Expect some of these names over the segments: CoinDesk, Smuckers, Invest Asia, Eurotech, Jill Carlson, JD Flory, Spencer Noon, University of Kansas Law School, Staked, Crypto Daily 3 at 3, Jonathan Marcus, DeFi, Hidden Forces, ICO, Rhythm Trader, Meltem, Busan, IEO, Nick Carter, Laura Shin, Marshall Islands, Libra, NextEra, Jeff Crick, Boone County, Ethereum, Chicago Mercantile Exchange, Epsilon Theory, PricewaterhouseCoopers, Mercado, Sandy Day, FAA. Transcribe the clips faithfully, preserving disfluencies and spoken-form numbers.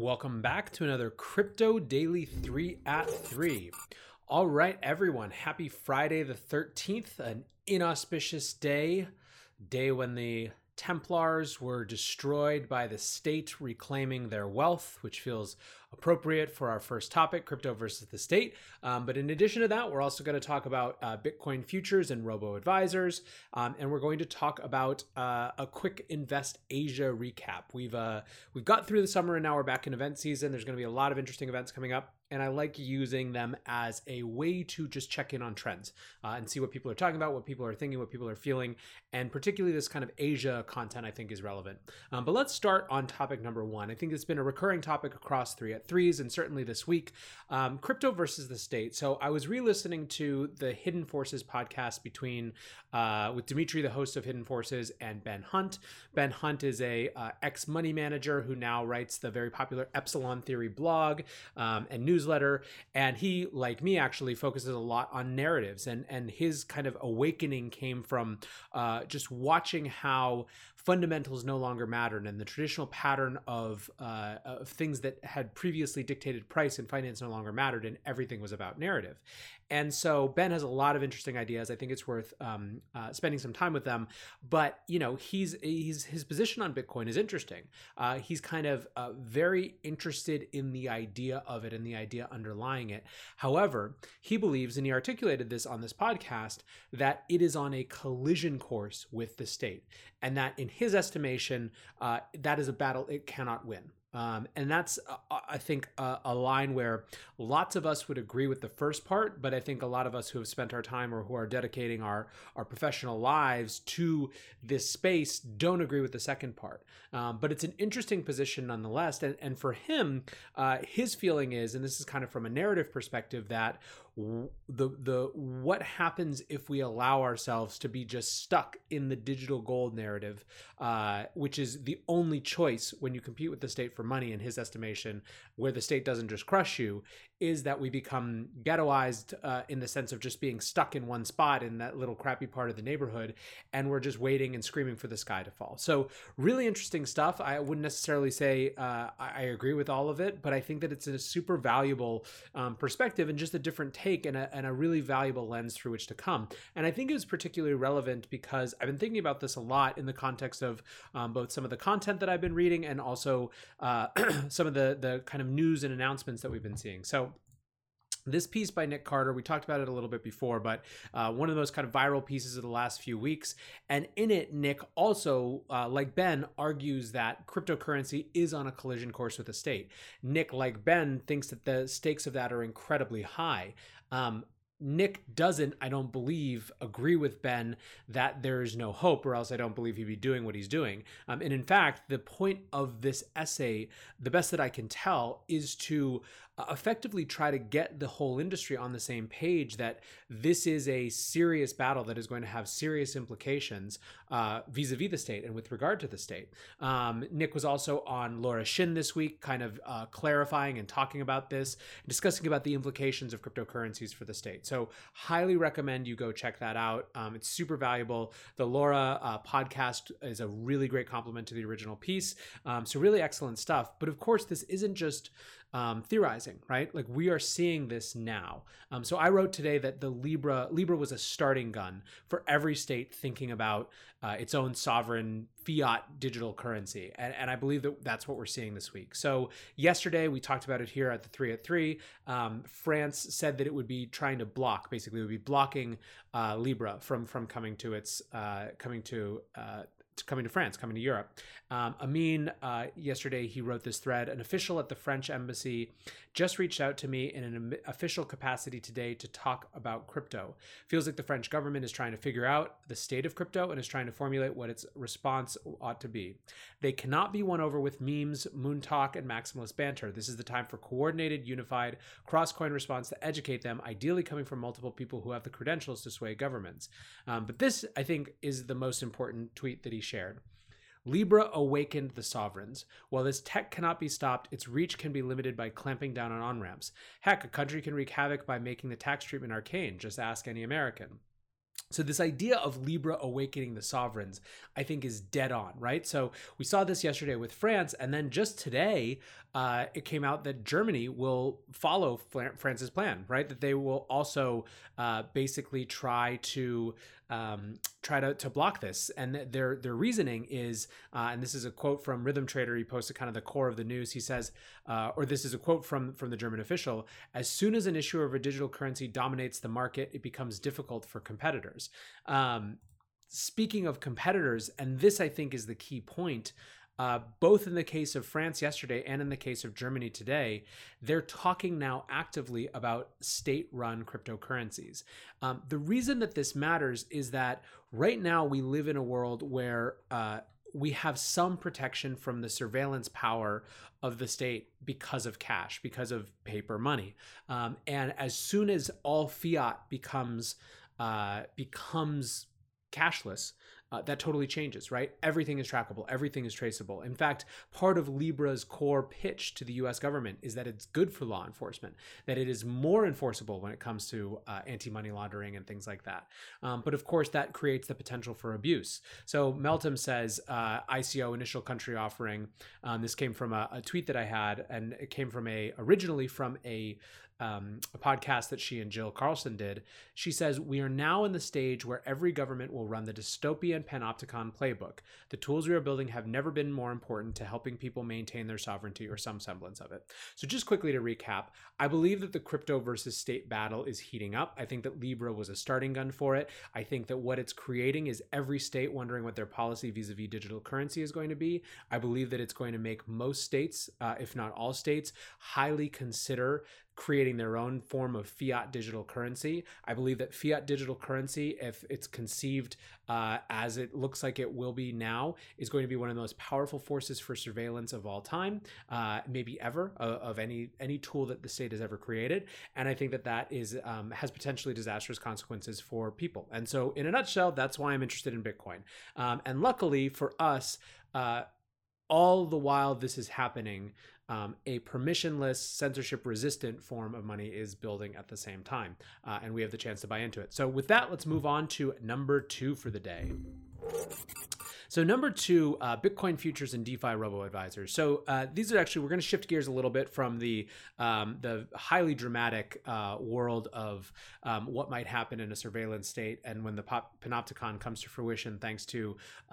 Welcome back to another Crypto Daily three at three. All right, everyone. Happy Friday the thirteenth, an inauspicious day, day when the Templars were destroyed by the state reclaiming their wealth, which feels appropriate for our first topic, crypto versus the state. Um, but in addition to that, we're also going to talk about uh, Bitcoin futures and robo-advisors. Um, and we're going to talk about uh, a quick Invest Asia recap. We've uh, we've got through the summer and now we're back in event season. There's going to be a lot of interesting events coming up. And I like using them as a way to just check in on trends uh, and see what people are talking about, what people are thinking, what people are feeling. And particularly this kind of Asia content, I think, is relevant. Um, but let's start on topic number one. I think it's been a recurring topic across three at threes and certainly this week, um, crypto versus the state. So I was re-listening to the Hidden Forces podcast between uh, with Dimitri, the host of Hidden Forces, and Ben Hunt. Ben Hunt is a uh, ex-money manager who now writes the very popular Epsilon Theory blog um, and news. newsletter. And he, like me, actually focuses a lot on narratives. And, and his kind of awakening came from uh, just watching how fundamentals no longer mattered and the traditional pattern of, uh, of things that had previously dictated price and finance no longer mattered and everything was about narrative. And so Ben has a lot of interesting ideas. I think it's worth um, uh, spending some time with them. But, you know, he's, he's his position on Bitcoin is interesting. Uh, he's kind of uh, very interested in the idea of it and the idea underlying it. However, he believes, and he articulated this on this podcast, that it is on a collision course with the state. And that in his estimation, uh, that is a battle it cannot win. Um, and that's, uh, I think, uh, a line where lots of us would agree with the first part, but I think a lot of us who have spent our time or who are dedicating our, our professional lives to this space don't agree with the second part. Um, but it's an interesting position nonetheless. And, and for him, uh, his feeling is, and this is kind of from a narrative perspective, that the the what happens if we allow ourselves to be just stuck in the digital gold narrative, uh, which is the only choice when you compete with the state for money, in his estimation, where the state doesn't just crush you, is that we become ghettoized uh, in the sense of just being stuck in one spot in that little crappy part of the neighborhood, and we're just waiting and screaming for the sky to fall. So really interesting stuff. I wouldn't necessarily say uh, I agree with all of it, but I think that it's a super valuable um, perspective and just a different take And a, and a really valuable lens through which to come. And I think it was particularly relevant because I've been thinking about this a lot in the context of um, both some of the content that I've been reading and also uh, some of the, the kind of news and announcements that we've been seeing. So this piece by Nick Carter, we talked about it a little bit before, but uh, one of the most kind of viral pieces of the last few weeks. And in it, Nick also, uh, like Ben, argues that cryptocurrency is on a collision course with the state. Nick, like Ben, thinks that the stakes of that are incredibly high. Um, Nick doesn't, I don't believe, agree with Ben that there is no hope, or else I don't believe he'd be doing what he's doing. Um, and in fact, the point of this essay, the best that I can tell, is to effectively try to get the whole industry on the same page that this is a serious battle that is going to have serious implications uh, vis-a-vis the state and with regard to the state. Um, Nick was also on Laura Shin this week, kind of uh, clarifying and talking about this, discussing about the implications of cryptocurrencies for the state. So highly recommend you go check that out. Um, it's super valuable. The Laura uh, podcast is a really great complement to the original piece. Um, so really excellent stuff. But of course, this isn't just Um, theorizing, right? Like we are seeing this now. Um, so I wrote today that the Libra Libra was a starting gun for every state thinking about uh, its own sovereign fiat digital currency. And, and I believe that that's what we're seeing this week. So yesterday we talked about it here at the three at three. Um, France said that it would be trying to block, basically it would be blocking uh, Libra from, from coming to its, uh, coming to uh coming to France, coming to Europe. Um, Amin, uh, yesterday, he wrote this thread. An official at the French embassy just reached out to me in an official capacity today to talk about crypto. Feels like the French government is trying to figure out the state of crypto and is trying to formulate what its response ought to be. They cannot be won over with memes, moon talk, and maximalist banter. This is the time for coordinated, unified, cross-coin response to educate them, ideally coming from multiple people who have the credentials to sway governments. Um, but this, I think, is the most important tweet that he shared. Libra awakened the sovereigns. While this tech cannot be stopped, its reach can be limited by clamping down on on-ramps. Heck, a country can wreak havoc by making the tax treatment arcane. Just ask any American. So this idea of Libra awakening the sovereigns, I think, is dead on, right? So we saw this yesterday with France, and then just today, uh, it came out that Germany will follow France's plan, right? That they will also uh, basically try to um, try to, to block this. And their their reasoning is, uh, and this is a quote from Rhythm Trader. He posted kind of the core of the news. He says, uh, or this is a quote from, from the German official, as soon as an issuer of a digital currency dominates the market, it becomes difficult for competitors. Um, speaking of competitors, and this I think is the key point, uh, both in the case of France yesterday and in the case of Germany today, they're talking now actively about state-run cryptocurrencies. Um, the reason that this matters is that right now we live in a world where uh, we have some protection from the surveillance power of the state because of cash, because of paper money. Um, and as soon as all fiat becomes Uh, becomes cashless, uh, that totally changes, right? Everything is trackable. Everything is traceable. In fact, part of Libra's core pitch to the U S government is that it's good for law enforcement, that it is more enforceable when it comes to uh, anti-money laundering and things like that. Um, but of course, that creates the potential for abuse. So Meltem says, uh, I C O, initial country offering. Um, this came from a, a tweet that I had, and it came from a, originally from a, Um, a podcast that she and Jill Carlson did. She says, we are now in the stage where every government will run the dystopian panopticon playbook. The tools we are building have never been more important to helping people maintain their sovereignty or some semblance of it. So just quickly to recap, I believe that the crypto versus state battle is heating up. I think that Libra was a starting gun for it. I think that what it's creating is every state wondering what their policy vis-a-vis digital currency is going to be. I believe that it's going to make most states, uh, if not all states, highly consider creating their own form of fiat digital currency. I believe that fiat digital currency, if it's conceived uh, as it looks like it will be now, is going to be one of the most powerful forces for surveillance of all time, uh, maybe ever, uh, of any any tool that the state has ever created. And I think that that is um, has potentially disastrous consequences for people. And so in a nutshell, that's why I'm interested in Bitcoin. Um, and luckily for us, uh, all the while this is happening, Um, a permissionless, censorship-resistant form of money is building at the same time, uh, and we have the chance to buy into it. So with that, let's move on to number two for the day. So number two, uh, Bitcoin futures and DeFi robo-advisors. So uh, these are actually, we're going to shift gears a little bit from the um, the highly dramatic uh, world of um, what might happen in a surveillance state and when the pop- panopticon comes to fruition thanks to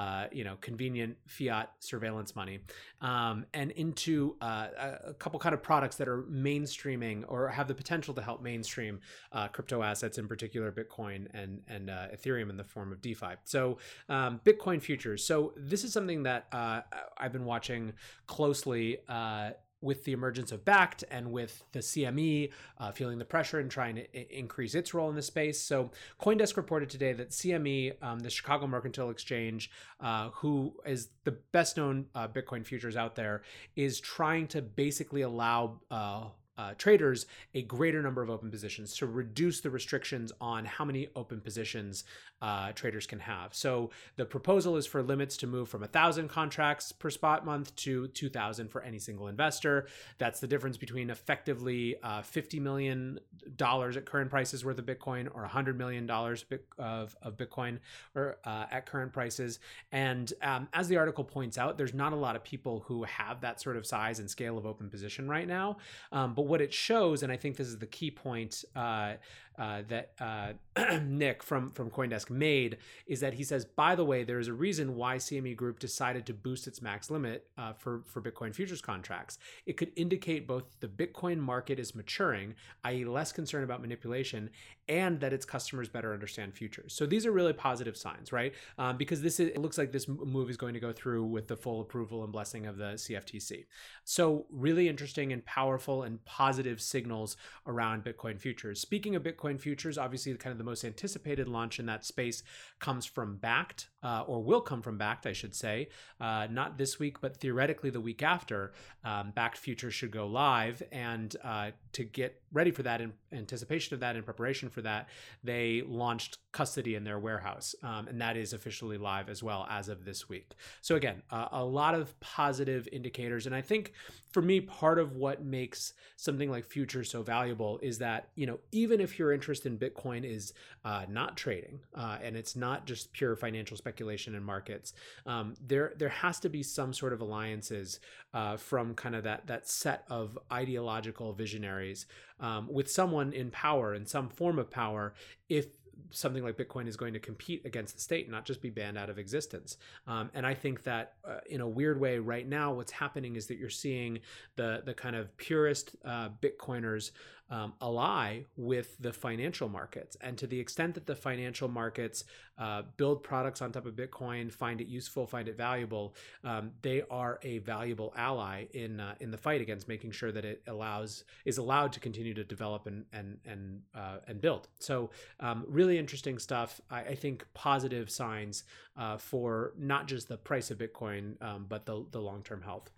uh, you know convenient fiat surveillance money, um, and into uh, a couple kind of products that are mainstreaming or have the potential to help mainstream uh, crypto assets, in particular Bitcoin and and uh, Ethereum in the form of DeFi. So um, Bitcoin futures. So this is something that uh, I've been watching closely uh, with the emergence of Bakkt and with the C M E uh, feeling the pressure and trying to I- increase its role in the space. So CoinDesk reported today that C M E, um, the Chicago Mercantile Exchange, uh, who is the best known uh, Bitcoin futures out there, is trying to basically allow uh, Uh, traders a greater number of open positions to reduce the restrictions on how many open positions uh, traders can have. So the proposal is for limits to move from one thousand contracts per spot month to two thousand for any single investor. That's the difference between effectively uh, fifty million dollars at current prices worth of Bitcoin or one hundred million dollars of, of Bitcoin or uh, at current prices. And um, as the article points out, there's not a lot of people who have that sort of size and scale of open position right now. Um, but what it shows, and I think this is the key point uh, uh, that uh, Nick from, from CoinDesk made, is that he says, by the way, there is a reason why C M E Group decided to boost its max limit uh, for, for Bitcoin futures contracts. It could indicate both the Bitcoin market is maturing, that is less concern about manipulation, and that its customers better understand futures. So these are really positive signs, right? Um, because this is, it looks like this move is going to go through with the full approval and blessing of the C F T C. So really interesting and powerful and positive signals around Bitcoin futures. Speaking of Bitcoin futures, obviously kind of the most anticipated launch in that space comes from Bakkt. uh, or will come from Bakkt, I should say, uh, not this week, but theoretically the week after, um, Bakkt futures should go live. And uh, to get ready for that, in anticipation of that, in preparation for that, they launched custody in their warehouse. Um, and that is officially live as well as of this week. So again, uh, a lot of positive indicators. And I think for me, part of what makes something like futures so valuable is that, you know, even if your interest in Bitcoin is uh, not trading uh, and it's not just pure financial speculation in markets, um, there there has to be some sort of alliances uh, from kind of that that set of ideological visionaries um, with someone in power, in some form of power, if something like Bitcoin is going to compete against the state, not just be banned out of existence. Um, and I think that uh, in a weird way right now, what's happening is that you're seeing the the kind of purest uh, Bitcoiners um, ally with the financial markets. And to the extent that the financial markets uh, build products on top of Bitcoin, find it useful, find it valuable, um, they are a valuable ally in uh, in the fight against making sure that it allows is allowed to continue to develop and and and uh, and build. So um, really. Really interesting stuff. I, I think positive signs uh, for not just the price of Bitcoin, um, but the, the long-term health.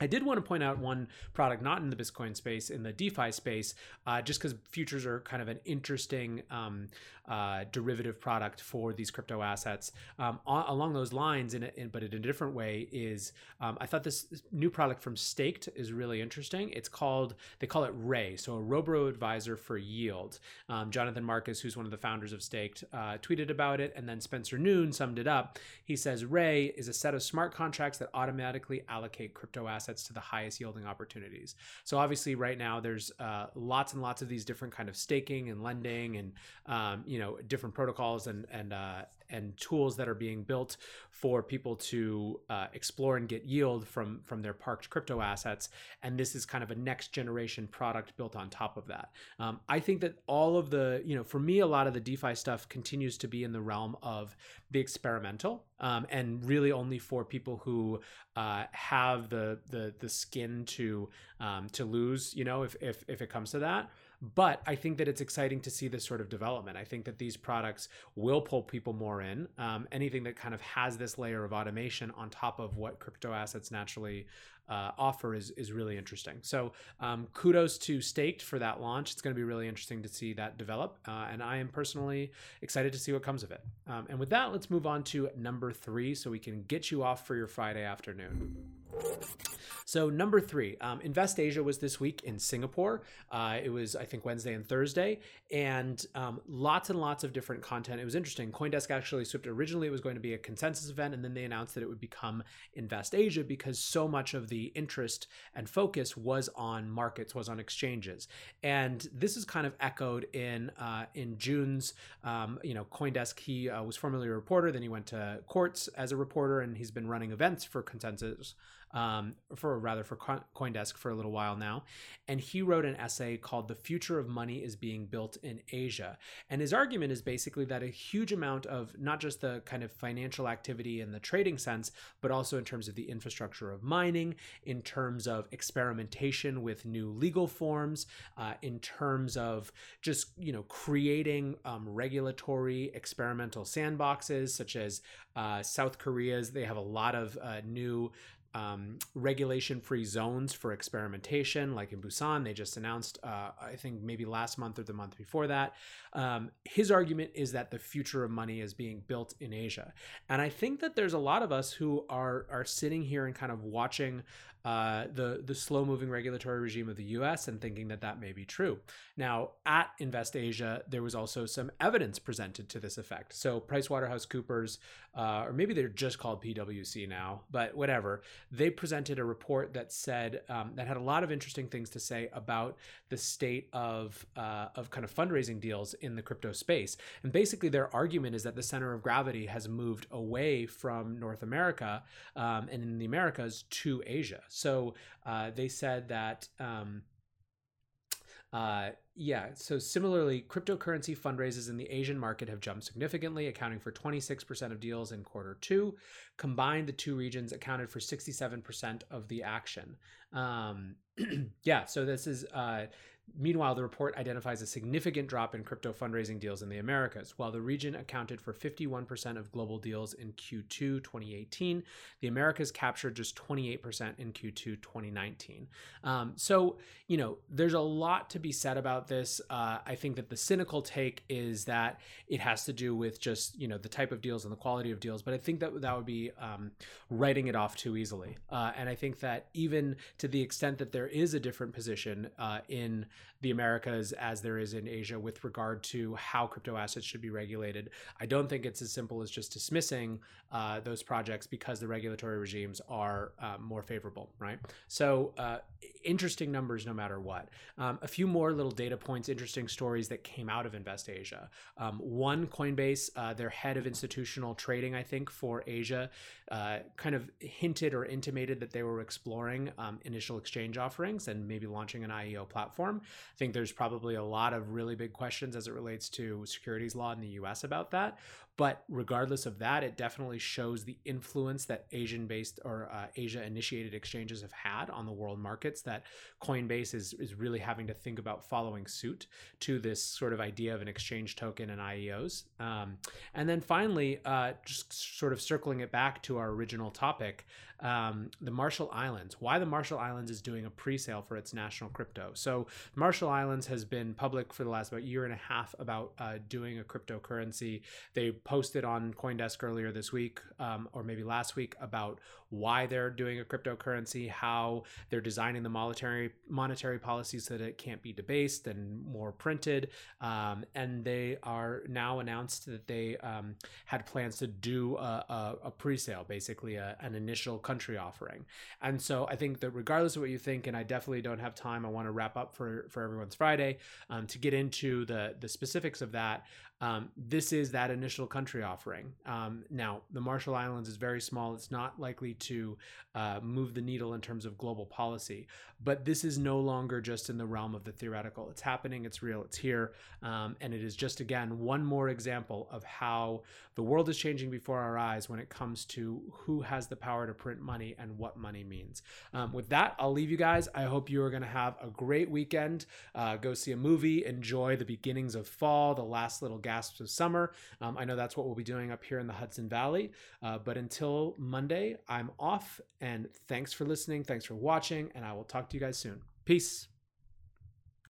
I did want to point out one product not in the Bitcoin space, in the DeFi space, uh, just because futures are kind of an interesting um, uh, derivative product for these crypto assets. Um, on, along those lines, in, a, in but in a different way, is um, I thought this new product from Staked is really interesting. It's called, they call it Ray, so a robo-advisor for yield. Um, Jonathan Marcus, who's one of the founders of Staked, uh, tweeted about it, and then Spencer Noon summed it up. He says, Ray is a set of smart contracts that automatically allocate crypto assets to the highest yielding opportunities. So obviously right now there's uh, lots and lots of these different kind of staking and lending and um, you know different protocols and and uh, and tools that are being built for people to uh, explore and get yield from from their parked crypto assets. And this is kind of a next generation product built on top of that. Um, I think that all of the, you know, for me, a lot of the DeFi stuff continues to be in the realm of the experimental um, and really only for people who uh, have the the the skin to um, to lose, you know, if if if it comes to that. But I think that it's exciting to see this sort of development. I think that these products will pull people more in. Um, anything that kind of has this layer of automation on top of what crypto assets naturally uh, offer is is really interesting. So um, kudos to Staked for that launch. It's going to be really interesting to see that develop. Uh, and I am personally excited to see what comes of it. Um, and with that, let's move on to number three so we can get you off for your Friday afternoon. So number three, um, Invest Asia was this week in Singapore. Uh, it was, I think, Wednesday and Thursday, and um, lots and lots of different content. It was interesting. CoinDesk actually swapped. Originally, it was going to be a consensus event, and then they announced that it would become Invest Asia because so much of the interest and focus was on markets, was on exchanges. And this is kind of echoed in uh, in June's, um, you know, CoinDesk. He uh, was formerly a reporter, then he went to Quartz as a reporter, and he's been running events for consensus. Um, for rather for CoinDesk for a little while now. And he wrote an essay called The Future of Money is Being Built in Asia. And his argument is basically that a huge amount of not just the kind of financial activity in the trading sense, but also in terms of the infrastructure of mining, in terms of experimentation with new legal forms, uh, in terms of just, you know, creating um, regulatory experimental sandboxes, such as uh, South Korea's, they have a lot of uh, new Um, regulation-free zones for experimentation, like in Busan, they just announced, uh, I think maybe last month or the month before that. Um, his argument is that the future of money is being built in Asia. And I think that there's a lot of us who are are sitting here and kind of watching Uh, the the slow-moving regulatory regime of the U S and thinking that that may be true. Now, at Invest Asia, there was also some evidence presented to this effect. So PricewaterhouseCoopers, uh, or maybe they're just called P W C now, but whatever, they presented a report that said, um, that had a lot of interesting things to say about the state of, uh, of kind of fundraising deals in the crypto space. And basically their argument is that the center of gravity has moved away from North America um, and in the Americas to Asia. So uh, they said that, um, uh, yeah, so similarly, cryptocurrency fundraisers in the Asian market have jumped significantly, accounting for twenty-six percent of deals in quarter two. Combined, the two regions accounted for sixty-seven percent of the action. Um, yeah, so this is... Uh, Meanwhile, the report identifies a significant drop in crypto fundraising deals in the Americas. While the region accounted for fifty-one percent of global deals in Q two twenty eighteen, the Americas captured just twenty-eight percent in Q two twenty nineteen. Um, so, you know, there's a lot to be said about this. Uh, I think that the cynical take is that it has to do with just, you know, the type of deals and the quality of deals. But I think that that would be um, writing it off too easily. Uh, and I think that even to the extent that there is a different position uh, in the Americas as there is in Asia with regard to how crypto assets should be regulated, I don't think it's as simple as just dismissing uh, those projects because the regulatory regimes are uh, more favorable, right? So uh, interesting numbers no matter what. Um, a few more little data points, interesting stories that came out of Invest Asia. Um, one, Coinbase, uh, their head of institutional trading, I think, for Asia, uh, kind of hinted or intimated that they were exploring um, initial exchange offerings and maybe launching an I E O platform. I think there's probably a lot of really big questions as it relates to securities law in the U S about that. But regardless of that, it definitely shows the influence that Asian-based or uh, Asia-initiated exchanges have had on the world markets, that Coinbase is, is really having to think about following suit to this sort of idea of an exchange token and I E Os. Um, and then finally, uh, just sort of circling it back to our original topic, um, the Marshall Islands, why the Marshall Islands is doing a pre-sale for its national crypto. So Marshall Islands has been public for the last about year and a half about uh, doing a cryptocurrency. They posted on CoinDesk earlier this week, um, or maybe last week, about why they're doing a cryptocurrency, how they're designing the monetary monetary policy so that it can't be debased and more printed. Um, and they are now announced that they um, had plans to do a, a, a pre-sale, basically a, an initial country offering. And so I think that regardless of what you think, and I definitely don't have time, I want to wrap up for, for everyone's Friday um, to get into the, the specifics of that. Um, this is that initial country offering. Um, now, the Marshall Islands is very small. It's not likely to uh, move the needle in terms of global policy, but this is no longer just in the realm of the theoretical. It's happening, it's real, it's here. Um, and it is just, again, one more example of how the world is changing before our eyes when it comes to who has the power to print money and what money means. Um, with that, I'll leave you guys. I hope you are going to have a great weekend. Uh, go see a movie, enjoy the beginnings of fall, the last little gasps of summer. Um, I know that's what we'll be doing up here in the Hudson Valley. Uh, but until Monday, I'm off. And thanks for listening. Thanks for watching. And I will talk to you guys soon. Peace.